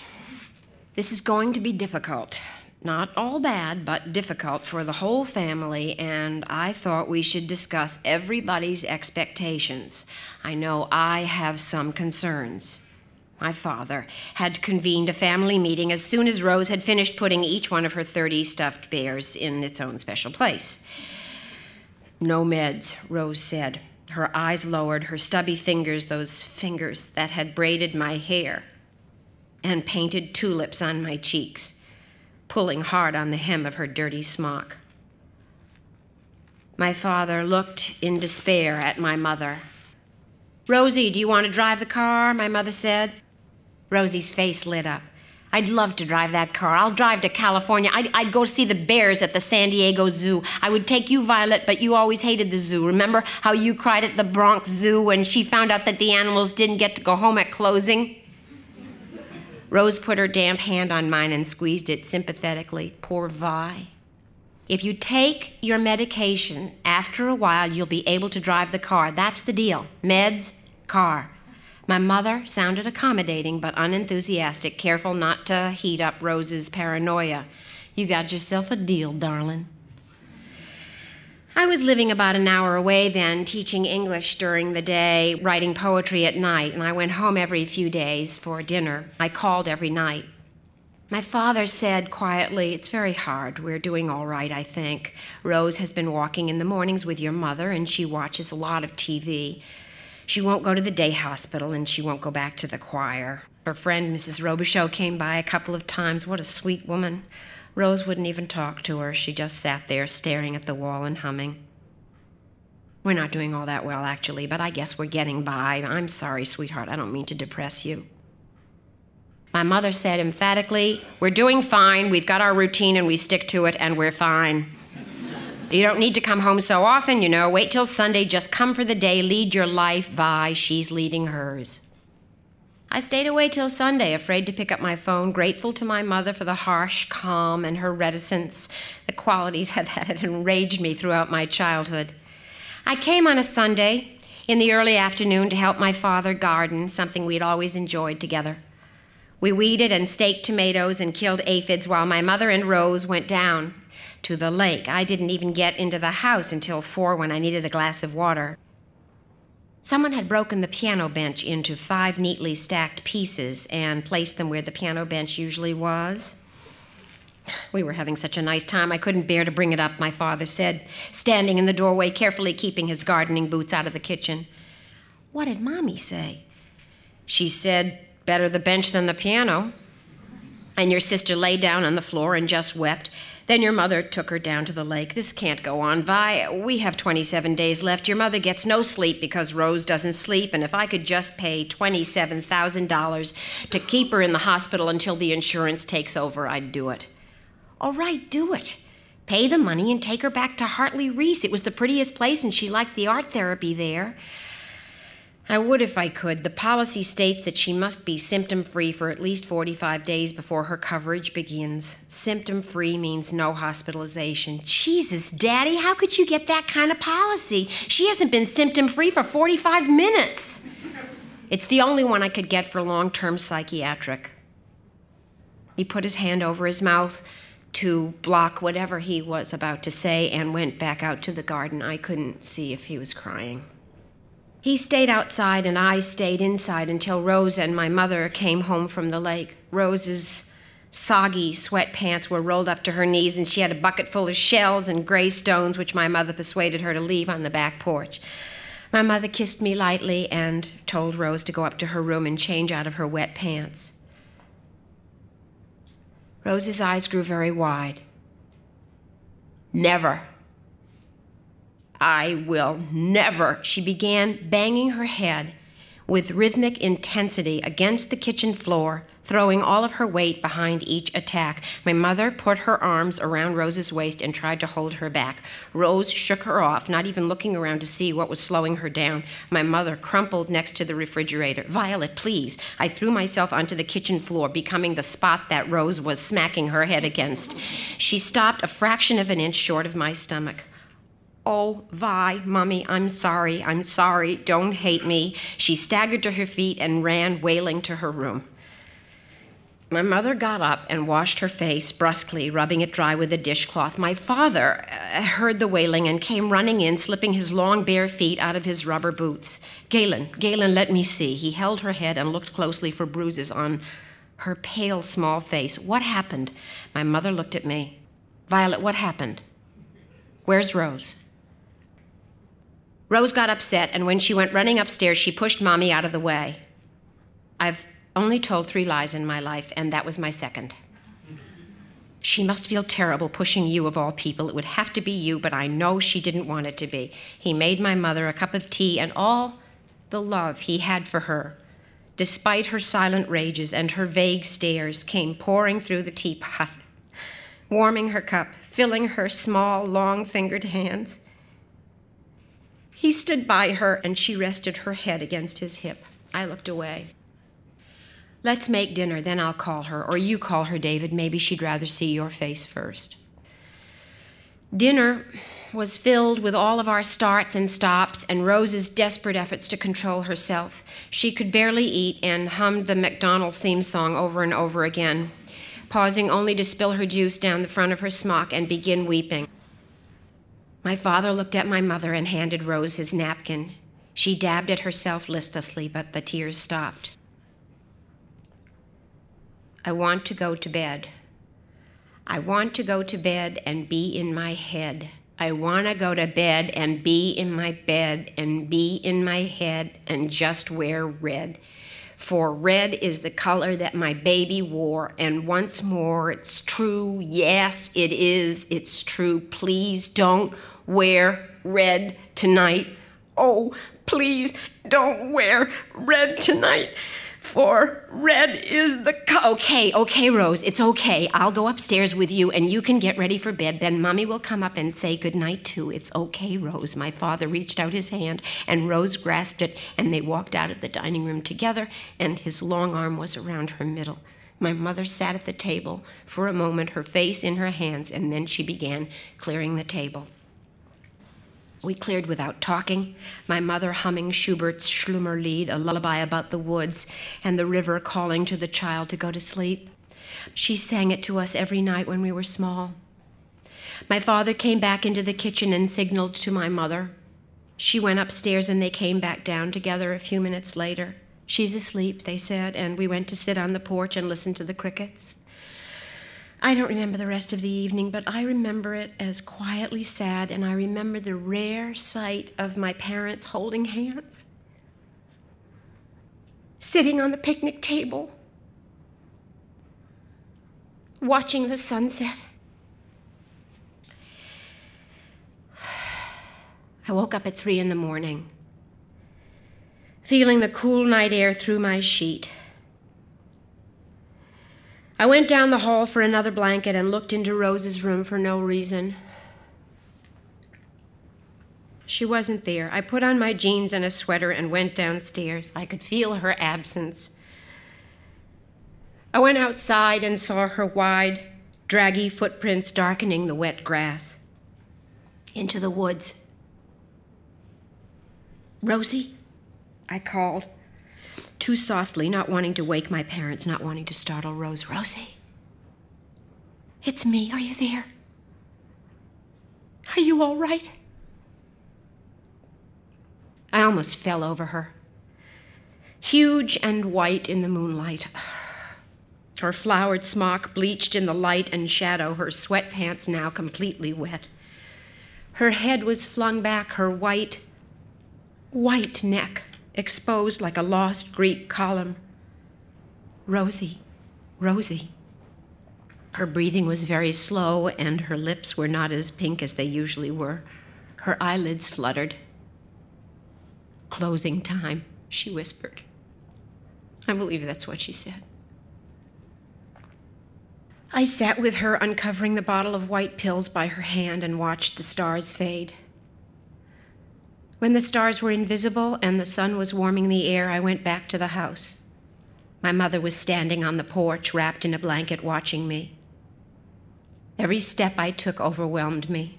This is going to be difficult. Not all bad, but difficult for the whole family, and I thought we should discuss everybody's expectations. I know I have some concerns. My father had convened a family meeting as soon as Rose had finished putting each one of her thirty stuffed bears in its own special place. "No meds," Rose said, her eyes lowered, her stubby fingers, those fingers that had braided my hair and painted tulips on my cheeks, pulling hard on the hem of her dirty smock. My father looked in despair at my mother. "Rosie, do you want to drive the car?" my mother said. Rosie's face lit up. "I'd love to drive that car. I'll drive to California. I'd, I'd go see the bears at the San Diego Zoo. I would take you, Violet, but you always hated the zoo. Remember how you cried at the Bronx Zoo when she found out that the animals didn't get to go home at closing?" Rose put her damp hand on mine and squeezed it sympathetically. "Poor Vi. If you take your medication, after a while, you'll be able to drive the car. That's the deal. Meds, car. My mother sounded accommodating but unenthusiastic, careful not to heat up Rose's paranoia. You got yourself a deal, darling. I was living about an hour away then, teaching English during the day, writing poetry at night, and I went home every few days for dinner. I called every night. My father said quietly, "It's very hard. We're doing all right, I think. Rose has been walking in the mornings with your mother, and she watches a lot of T V. She won't go to the day hospital, and she won't go back to the choir. Her friend, Missus Robichaux, came by a couple of times. What a sweet woman. Rose wouldn't even talk to her. She just sat there staring at the wall and humming. We're not doing all that well, actually, but I guess we're getting by. I'm sorry, sweetheart. I don't mean to depress you." My mother said emphatically, "We're doing fine. We've got our routine, and we stick to it, and we're fine. You don't need to come home so often, you know. Wait till Sunday. Just come for the day. Lead your life, Vi. She's leading hers." I stayed away till Sunday, afraid to pick up my phone, grateful to my mother for the harsh calm and her reticence, the qualities that had enraged me throughout my childhood. I came on a Sunday in the early afternoon to help my father garden, something we'd always enjoyed together. We weeded and staked tomatoes and killed aphids while my mother and Rose went down to the lake. I didn't even get into the house until four when I needed a glass of water. Someone had broken the piano bench into five neatly stacked pieces and placed them where the piano bench usually was. We were having such a nice time, I couldn't bear to bring it up, my father said, standing in the doorway, carefully keeping his gardening boots out of the kitchen. What did Mommy say? She said, better the bench than the piano. And your sister lay down on the floor and just wept. Then your mother took her down to the lake. This can't go on, Vi. We have twenty-seven days left. Your mother gets no sleep because Rose doesn't sleep, and if I could just pay twenty-seven thousand dollars to keep her in the hospital until the insurance takes over, I'd do it. All right, do it. Pay the money and take her back to Hartley Reese. It was the prettiest place, and she liked the art therapy there. I would if I could. The policy states that she must be symptom-free for at least forty-five days before her coverage begins. Symptom-free means no hospitalization. Jesus, Daddy, how could you get that kind of policy? She hasn't been symptom-free for forty-five minutes. It's the only one I could get for long-term psychiatric. He put his hand over his mouth to block whatever he was about to say and went back out to the garden. I couldn't see if he was crying. He stayed outside, and I stayed inside until Rose and my mother came home from the lake. Rose's soggy sweatpants were rolled up to her knees, and she had a bucket full of shells and gray stones, which my mother persuaded her to leave on the back porch. My mother kissed me lightly and told Rose to go up to her room and change out of her wet pants. Rose's eyes grew very wide. Never. I will never, she began banging her head with rhythmic intensity against the kitchen floor, throwing all of her weight behind each attack. My mother put her arms around Rose's waist and tried to hold her back. Rose shook her off, not even looking around to see what was slowing her down. My mother crumpled next to the refrigerator. Violet, please. I threw myself onto the kitchen floor, becoming the spot that Rose was smacking her head against. She stopped a fraction of an inch short of my stomach. Oh, Vi, Mommy, I'm sorry, I'm sorry, don't hate me. She staggered to her feet and ran, wailing, to her room. My mother got up and washed her face brusquely, rubbing it dry with a dishcloth. My father uh, heard the wailing and came running in, slipping his long bare feet out of his rubber boots. Galen, Galen, let me see. He held her head and looked closely for bruises on her pale, small face. What happened? My mother looked at me. Violet, what happened? Where's Rose? Rose got upset, and when she went running upstairs, she pushed Mommy out of the way. I've only told three lies in my life, and that was my second. She must feel terrible pushing you, of all people. It would have to be you, but I know she didn't want it to be. He made my mother a cup of tea and all the love he had for her, despite her silent rages and her vague stares, came pouring through the teapot, warming her cup, filling her small, long-fingered hands. He stood by her, and she rested her head against his hip. I looked away. Let's make dinner, then I'll call her, or you call her, David. Maybe she'd rather see your face first. Dinner was filled with all of our starts and stops and Rose's desperate efforts to control herself. She could barely eat and hummed the McDonald's theme song over and over again, pausing only to spill her juice down the front of her smock and begin weeping. My father looked at my mother and handed Rose his napkin. She dabbed at herself listlessly, but the tears stopped. I want to go to bed. I want to go to bed and be in my head. I want to go to bed and be in my bed and be in my head and just wear red. For red is the color that my baby wore, and once more, it's true, yes, it is, it's true. Please don't wear red tonight. Oh, please don't wear red tonight. For red is the co- Okay, okay, Rose, it's okay. I'll go upstairs with you, and you can get ready for bed. Then Mommy will come up and say goodnight, too. It's okay, Rose. My father reached out his hand, and Rose grasped it, and they walked out of the dining room together, and his long arm was around her middle. My mother sat at the table for a moment, her face in her hands, and then she began clearing the table. We cleared without talking, my mother humming Schubert's Schlummerlied, a lullaby about the woods, and the river calling to the child to go to sleep. She sang it to us every night when we were small. My father came back into the kitchen and signaled to my mother. She went upstairs and they came back down together a few minutes later. She's asleep, they said, and we went to sit on the porch and listen to the crickets. I don't remember the rest of the evening, but I remember it as quietly sad, and I remember the rare sight of my parents holding hands, sitting on the picnic table, watching the sunset. I woke up at three in the morning, feeling the cool night air through my sheet. I went down the hall for another blanket and looked into Rose's room for no reason. She wasn't there. I put on my jeans and a sweater and went downstairs. I could feel her absence. I went outside and saw her wide, draggy footprints darkening the wet grass. Into the woods. Rosie, I called. Too softly, not wanting to wake my parents, not wanting to startle Rose. Rosie, it's me. Are you there? Are you all right? I almost fell over her. Huge and white in the moonlight. Her flowered smock bleached in the light and shadow, her sweatpants now completely wet. Her head was flung back, her white, white neck exposed like a lost Greek column. Rosie, Rosie. Her breathing was very slow, and her lips were not as pink as they usually were. Her eyelids fluttered. Closing time, she whispered. I believe that's what she said. I sat with her, uncovering the bottle of white pills by her hand, and watched the stars fade. When the stars were invisible and the sun was warming the air, I went back to the house. My mother was standing on the porch, wrapped in a blanket, watching me. Every step I took overwhelmed me.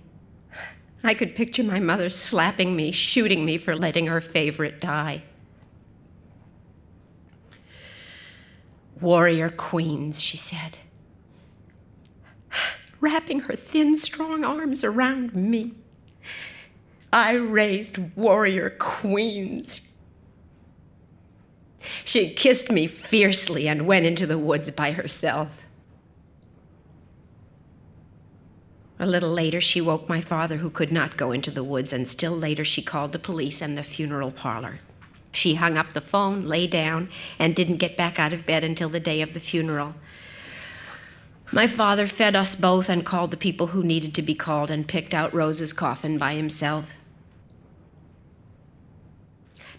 I could picture my mother slapping me, shooting me for letting her favorite die. Warrior queens, she said, wrapping her thin, strong arms around me. I raised warrior queens. She kissed me fiercely and went into the woods by herself. A little later, she woke my father, who could not go into the woods, and still later she called the police and the funeral parlor. She hung up the phone, lay down, and didn't get back out of bed until the day of the funeral. My father fed us both and called the people who needed to be called and picked out Rose's coffin by himself.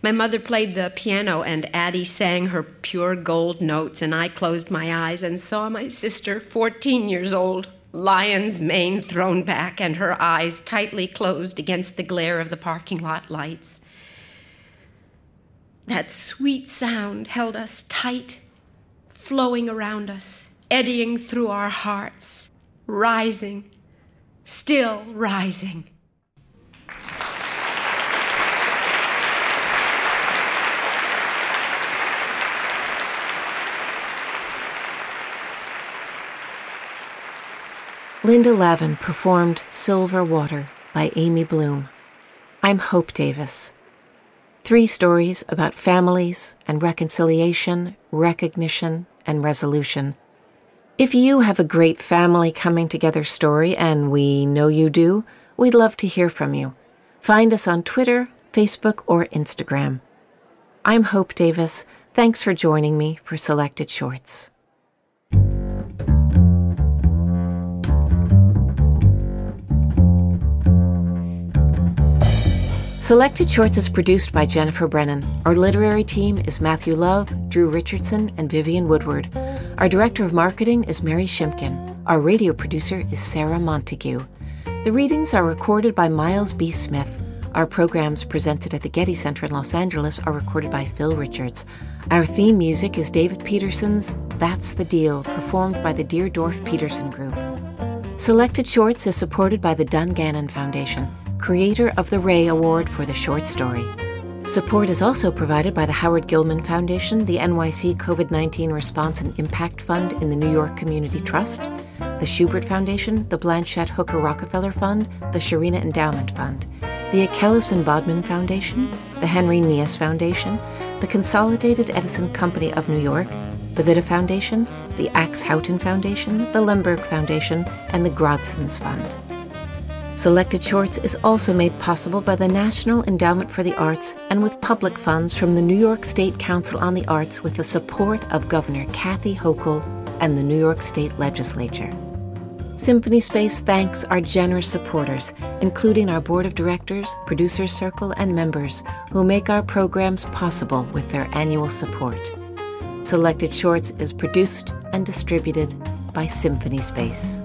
My mother played the piano and Addie sang her pure gold notes, and I closed my eyes and saw my sister, fourteen years old, lion's mane thrown back and her eyes tightly closed against the glare of the parking lot lights. That sweet sound held us tight, flowing around us, eddying through our hearts, rising, still rising. Linda Lavin performed Silver Water by Amy Bloom. I'm Hope Davis. Three stories about families and reconciliation, recognition, and resolution. If you have a great family coming together story, and we know you do, we'd love to hear from you. Find us on Twitter, Facebook, or Instagram. I'm Hope Davis. Thanks for joining me for Selected Shorts. Selected Shorts is produced by Jennifer Brennan. Our literary team is Matthew Love, Drew Richardson, and Vivian Woodward. Our director of marketing is Mary Shimkin. Our radio producer is Sarah Montague. The readings are recorded by Miles B. Smith. Our programs presented at the Getty Center in Los Angeles are recorded by Phil Richards. Our theme music is David Peterson's That's the Deal, performed by the Deerdorf Peterson Group. Selected Shorts is supported by the Dungannon Foundation, creator of the Ray Award for the short story. Support is also provided by the Howard Gilman Foundation, the N Y C COVID nineteen Response and Impact Fund in the New York Community Trust, the Schubert Foundation, the Blanchette Hooker Rockefeller Fund, the Sharina Endowment Fund, the Achilles and Bodman Foundation, the Henry Nias Foundation, the Consolidated Edison Company of New York, the Vida Foundation, the Axe Houghton Foundation, the Lemberg Foundation, and the Grodsons Fund. Selected Shorts is also made possible by the National Endowment for the Arts and with public funds from the New York State Council on the Arts with the support of Governor Kathy Hochul and the New York State Legislature. Symphony Space thanks our generous supporters, including our board of directors, Producers Circle, and members who make our programs possible with their annual support. Selected Shorts is produced and distributed by Symphony Space.